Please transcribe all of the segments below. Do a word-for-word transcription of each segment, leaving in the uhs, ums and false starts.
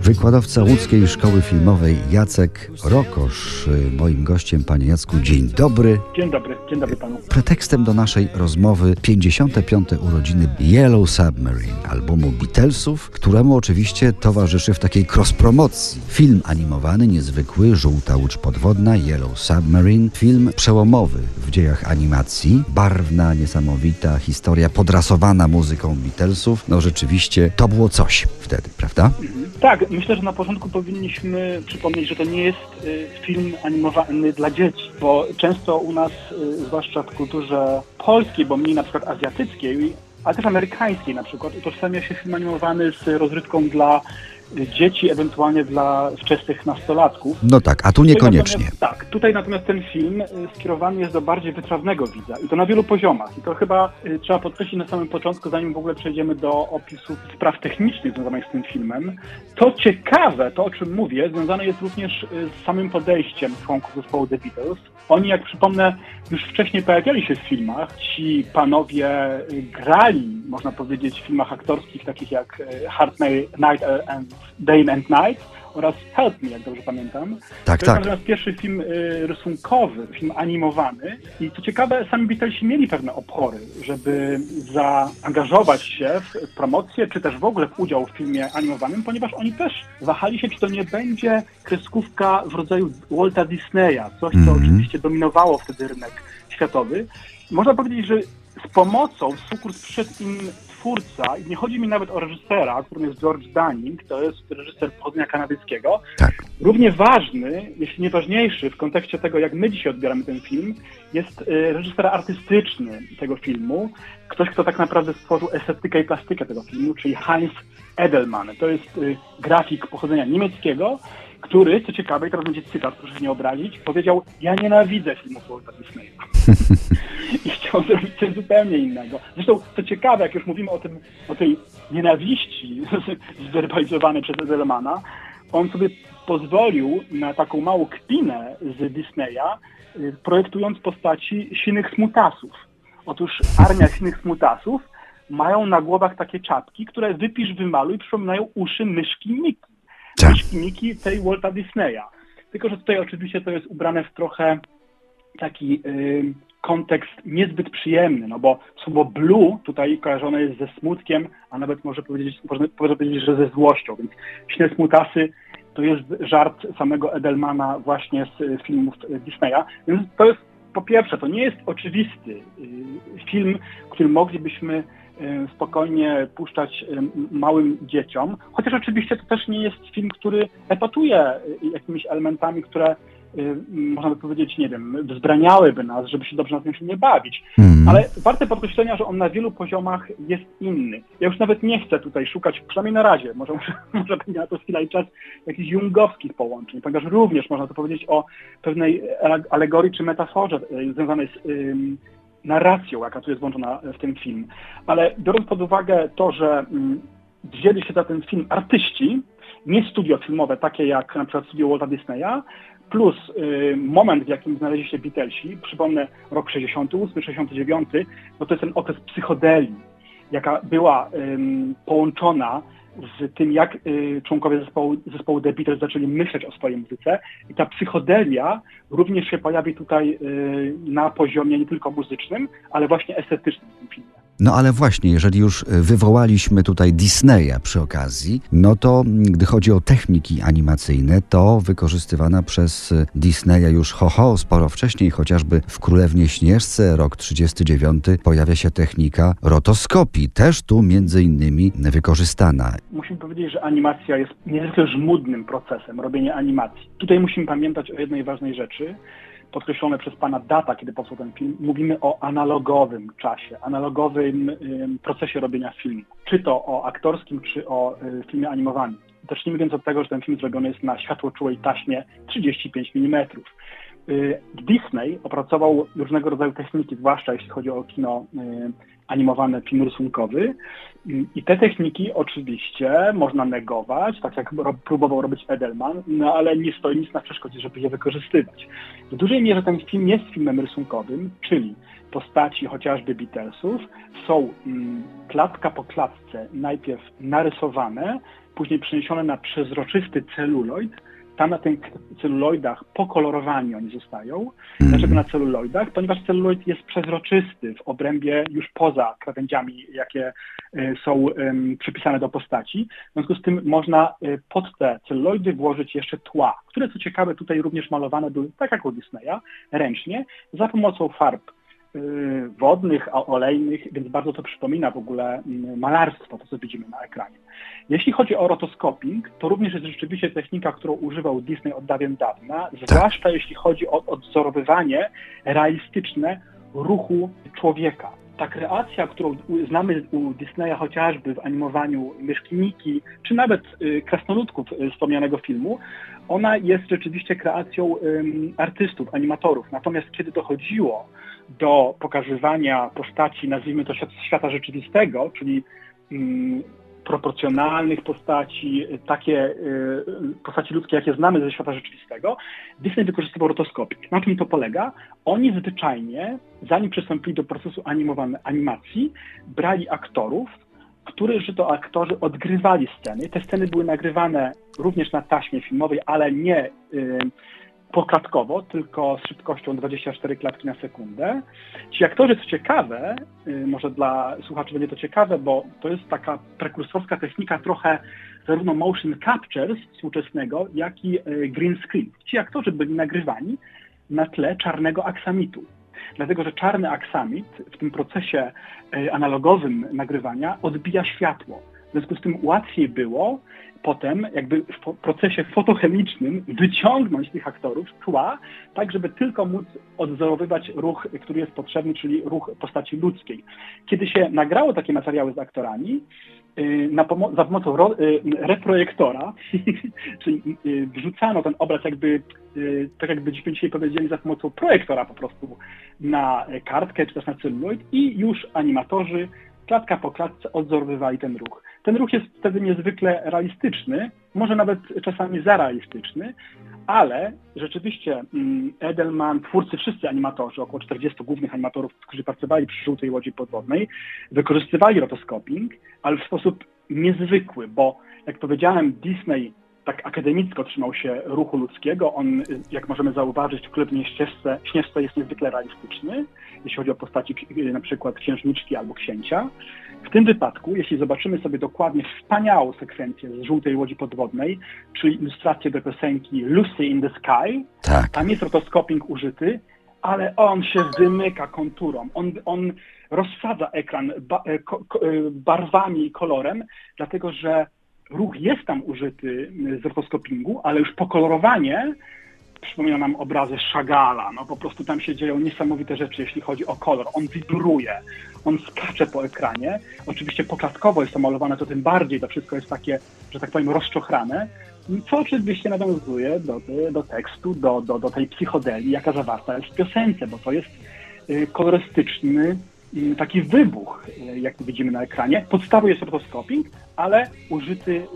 Wykładowca Łódzkiej Szkoły Filmowej Jacek Rokosz, moim gościem. Panie Jacku, dzień dobry. Dzień dobry, dzień dobry panu. Pretekstem do naszej rozmowy pięćdziesiąte piąte urodziny Yellow Submarine, albumu Beatlesów, któremu oczywiście towarzyszy w takiej cross-promocji film animowany, niezwykły, Żółta Łódź Podwodna, Yellow Submarine, film przełomowy w dziejach animacji, barwna, niesamowita historia podrasowana muzyką Beatlesów. No rzeczywiście to było coś wtedy, prawda? Tak, myślę, że na początku powinniśmy przypomnieć, że to nie jest film animowany dla dzieci, bo często u nas, zwłaszcza w kulturze polskiej, bo mniej na przykład azjatyckiej, ale też amerykańskiej na przykład, utożsamia się film animowany z rozrywką dla dzieci, ewentualnie dla wczesnych nastolatków. No tak, a tu niekoniecznie. Tak, tutaj natomiast ten film skierowany jest do bardziej wytrawnego widza i to na wielu poziomach. I to chyba trzeba podkreślić na samym początku, zanim w ogóle przejdziemy do opisów spraw technicznych związanych z tym filmem. To ciekawe, to o czym mówię, związane jest również z samym podejściem członków zespołu The Beatles. Oni, jak przypomnę, już wcześniej pojawiali się w filmach. Ci panowie grali, można powiedzieć, w filmach aktorskich takich jak Hard Night and Day and Night oraz Help Me, jak dobrze pamiętam. Tak, to tak. To jest pierwszy film y, rysunkowy, film animowany i co ciekawe, sami Beatlesi mieli pewne opory, żeby zaangażować się w promocję, czy też w ogóle w udział w filmie animowanym, ponieważ oni też wahali się, czy to nie będzie kreskówka w rodzaju Walta Disneya, coś, co mm-hmm. oczywiście dominowało wtedy rynek światowy. Można powiedzieć, że z pomocą w sukurs przyszedł im twórca, i nie chodzi mi nawet o reżysera, którym jest George Dunning, to jest reżyser pochodzenia kanadyjskiego, tak. Równie ważny, jeśli nie ważniejszy w kontekście tego, jak my dzisiaj odbieramy ten film, jest reżyser artystyczny tego filmu, ktoś, kto tak naprawdę stworzył estetykę i plastykę tego filmu, czyli Heinz Edelmann. To jest grafik pochodzenia niemieckiego, który, co ciekawe, i teraz będzie cytat, proszę się nie obrazić, powiedział: ja nienawidzę filmów Walta Disneya. I chciał zrobić coś zupełnie innego. Zresztą, co ciekawe, jak już mówimy o tym, o tej nienawiści zwerbalizowanej przez Edelmana, on sobie pozwolił na taką małą kpinę z Disneya, projektując postaci sinych smutasów. Otóż armia sinych smutasów mają na głowach takie czapki, które wypisz, wymaluj, przypominają uszy myszki Mickey. Myszki Mickey tej Walta Disneya. Tylko że tutaj oczywiście to jest ubrane w trochę taki yy, kontekst niezbyt przyjemny, no bo słowo blue tutaj kojarzone jest ze smutkiem, a nawet może powiedzieć, może powiedzieć, że ze złością. Więc śne smutasy to jest żart samego Edelmana właśnie z filmów Disneya. Więc to jest, po pierwsze, to nie jest oczywisty yy, film, który moglibyśmy spokojnie puszczać małym dzieciom, chociaż oczywiście to też nie jest film, który epatuje jakimiś elementami, które można by powiedzieć, nie wiem, wzbraniałyby nas, żeby się dobrze na tym filmie bawić. Mm. Ale warte podkreślenia, że on na wielu poziomach jest inny. Ja już nawet nie chcę tutaj szukać, przynajmniej na razie, może, może będzie na to chwila i czas, jakichś jungowskich połączeń, ponieważ również można to powiedzieć o pewnej alegorii czy metaforze związanej z ym, narracją, jaka tu jest włączona w ten film. Ale biorąc pod uwagę to, że wzięli się za ten film artyści, nie studio filmowe, takie jak na przykład studio Walta Disneya, plus y, moment, w jakim znaleźli się Beatlesi, przypomnę rok sześćdziesiąty ósmy, sześćdziesiąty dziewiąty, no to jest ten okres psychodeli, jaka była y, połączona z tym, jak y, członkowie zespołu, zespołu The Beatles zaczęli myśleć o swojej muzyce. I ta psychodelia również się pojawi tutaj y, na poziomie nie tylko muzycznym, ale właśnie estetycznym w tym filmie. No ale właśnie, jeżeli już wywołaliśmy tutaj Disneya przy okazji, no to gdy chodzi o techniki animacyjne, to wykorzystywana przez Disneya już ho ho sporo wcześniej, chociażby w Królewnie Śnieżce, rok trzydziesty dziewiąty, pojawia się technika rotoskopii, też tu między innymi wykorzystana. Musimy powiedzieć, że animacja jest niezwykle żmudnym procesem, robienie animacji. Tutaj musimy pamiętać o jednej ważnej rzeczy, podkreślone przez pana data, kiedy powstał ten film, mówimy o analogowym czasie, analogowym ym, procesie robienia filmu. Czy to o aktorskim, czy o y, filmie animowanym. Zacznijmy więc od tego, że ten film zrobiony jest na światłoczułej taśmie trzydzieści pięć milimetrów. Disney opracował różnego rodzaju techniki, zwłaszcza jeśli chodzi o kino animowane, film rysunkowy. I te techniki oczywiście można negować, tak jak próbował robić Edelmann, no ale nie stoi nic na przeszkodzie, żeby je wykorzystywać. W dużej mierze ten film jest filmem rysunkowym, czyli postaci chociażby Beatlesów są klatka po klatce najpierw narysowane, później przeniesione na przezroczysty celuloid. Tam na tych celuloidach pokolorowani oni zostają. Dlaczego na celuloidach? Ponieważ celuloid jest przezroczysty w obrębie już poza krawędziami, jakie są przypisane do postaci. W związku z tym można pod te celuloidy włożyć jeszcze tła, które co ciekawe tutaj również malowane były, tak jak u Disneya, ręcznie, za pomocą farb wodnych, a olejnych, więc bardzo to przypomina w ogóle malarstwo, to co widzimy na ekranie. Jeśli chodzi o rotoskoping, to również jest rzeczywiście technika, którą używał Disney od dawien dawna, zwłaszcza jeśli chodzi o odwzorowywanie realistyczne ruchu człowieka. Ta kreacja, którą znamy u Disneya chociażby w animowaniu Myszki Mickey, czy nawet Krasnoludków wspomnianego filmu, ona jest rzeczywiście kreacją artystów, animatorów. Natomiast kiedy dochodziło do pokazywania postaci, nazwijmy to, świata rzeczywistego, czyli mm, proporcjonalnych postaci, takie y, postaci ludzkie, jakie znamy ze świata rzeczywistego, Disney wykorzystywał rotoskopik. Na czym to polega? Oni zwyczajnie, zanim przystąpili do procesu animowanej animacji, brali aktorów, którzy to aktorzy odgrywali sceny. Te sceny były nagrywane również na taśmie filmowej, ale nie y, poklatkowo, tylko z szybkością dwadzieścia cztery klatki na sekundę. Ci aktorzy, co ciekawe, może dla słuchaczy będzie to ciekawe, bo to jest taka prekursorska technika trochę zarówno motion capture współczesnego, jak i green screen. Ci aktorzy byli nagrywani na tle czarnego aksamitu. Dlatego, że czarny aksamit w tym procesie analogowym nagrywania odbija światło. W związku z tym łatwiej było potem jakby w procesie fotochemicznym wyciągnąć tych aktorów z tła, tak żeby tylko móc odwzorowywać ruch, który jest potrzebny, czyli ruch postaci ludzkiej. Kiedy się nagrało takie materiały z aktorami, na pomo- za pomocą ro- reprojektora, czyli wrzucano ten obraz jakby, tak jakby dzisiaj powiedzieli, za pomocą projektora po prostu na kartkę czy też na celuloid i już animatorzy klatka po klatce odwzorowywali ten ruch. Ten ruch jest wtedy niezwykle realistyczny, może nawet czasami za realistyczny, ale rzeczywiście Edelmann, twórcy, wszyscy animatorzy, około czterdziestu głównych animatorów, którzy pracowali przy Żółtej Łodzi Podwodnej, wykorzystywali rotoskoping, ale w sposób niezwykły, bo jak powiedziałem, Disney tak akademicko trzymał się ruchu ludzkiego. On, jak możemy zauważyć, w Królewnej Śnieżce, Śnieżce jest niezwykle realistyczny, jeśli chodzi o postaci na przykład księżniczki albo księcia. W tym wypadku, jeśli zobaczymy sobie dokładnie wspaniałą sekwencję z Żółtej Łodzi Podwodnej, czyli ilustrację do piosenki Lucy in the Sky, tak. Tam jest rotoskoping użyty, ale on się wymyka konturą, on, on rozsadza ekran ba, ko, ko, barwami i kolorem, dlatego że ruch jest tam użyty z rotoskopingu, ale już pokolorowanie przypomina nam obrazy Szagala. No po prostu tam się dzieją niesamowite rzeczy, jeśli chodzi o kolor. On wibruje, on skacze po ekranie. Oczywiście poklatkowo jest to malowane, to tym bardziej to wszystko jest takie, że tak powiem, rozczochrane, co oczywiście nawiązuje do, do tekstu, do, do, do tej psychodelii, jaka zawarta jest w piosence, bo to jest kolorystyczny taki wybuch, jak to widzimy na ekranie. Podstawą jest rotoskoping, ale użyty,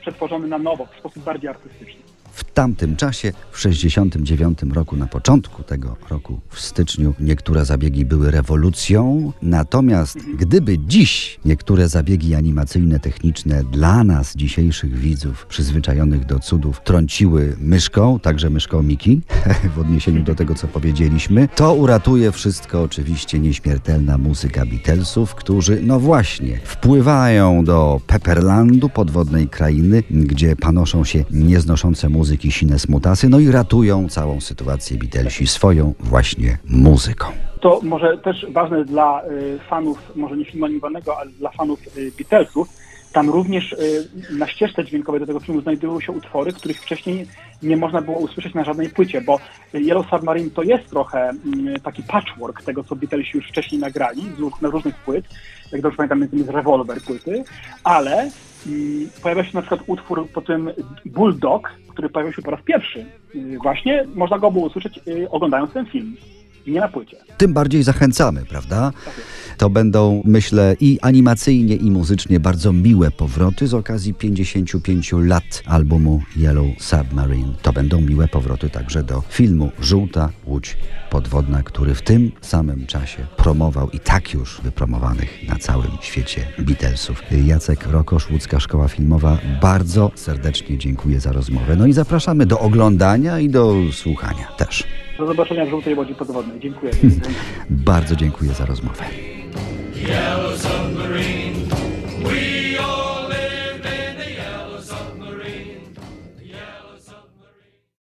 przetworzony na nowo, w sposób bardziej artystyczny. W tamtym czasie, w sześćdziesiątym dziewiątym roku, na początku tego roku, w styczniu, niektóre zabiegi były rewolucją, natomiast mhm. gdyby dziś niektóre zabiegi animacyjne, techniczne dla nas, dzisiejszych widzów, przyzwyczajonych do cudów, trąciły myszką, także myszką Mickey, w odniesieniu do tego, co powiedzieliśmy, to uratuje wszystko oczywiście nieśmiertelna muzyka Beatlesów, którzy, no właśnie, wpływają do Pepperlandu, podwodnej krainy, gdzie panoszą się nieznoszące muzyki, muzyki Sines Mutasy, no i ratują całą sytuację Beatlesi swoją właśnie muzyką. To może też ważne dla y, fanów, może nie filmu animowanego, ale dla fanów y, Beatlesów, tam również y, na ścieżce dźwiękowej do tego filmu znajdują się utwory, których wcześniej nie można było usłyszeć na żadnej płycie, bo Yellow Submarine to jest trochę y, taki patchwork tego, co Beatlesi już wcześniej nagrali z, na różnych płyt, jak dobrze pamiętam, między innymi z Rewolwer płyty, ale pojawia się na przykład utwór po tym Bulldog, który pojawił się po raz pierwszy. Właśnie można go było usłyszeć oglądając ten film. Nie na płycie. Tym bardziej zachęcamy, prawda? To będą, myślę, i animacyjnie, i muzycznie bardzo miłe powroty z okazji pięćdziesięciu pięciu lat albumu Yellow Submarine. To będą miłe powroty także do filmu Żółta Łódź Podwodna, który w tym samym czasie promował i tak już wypromowanych na całym świecie Beatlesów. Jacek Rokosz, Łódzka Szkoła Filmowa, bardzo serdecznie dziękuję za rozmowę. No i zapraszamy do oglądania i do słuchania też. Do zobaczenia w Żółtej Łodzi Podwodnej. Dziękuję. Bardzo dziękuję za rozmowę.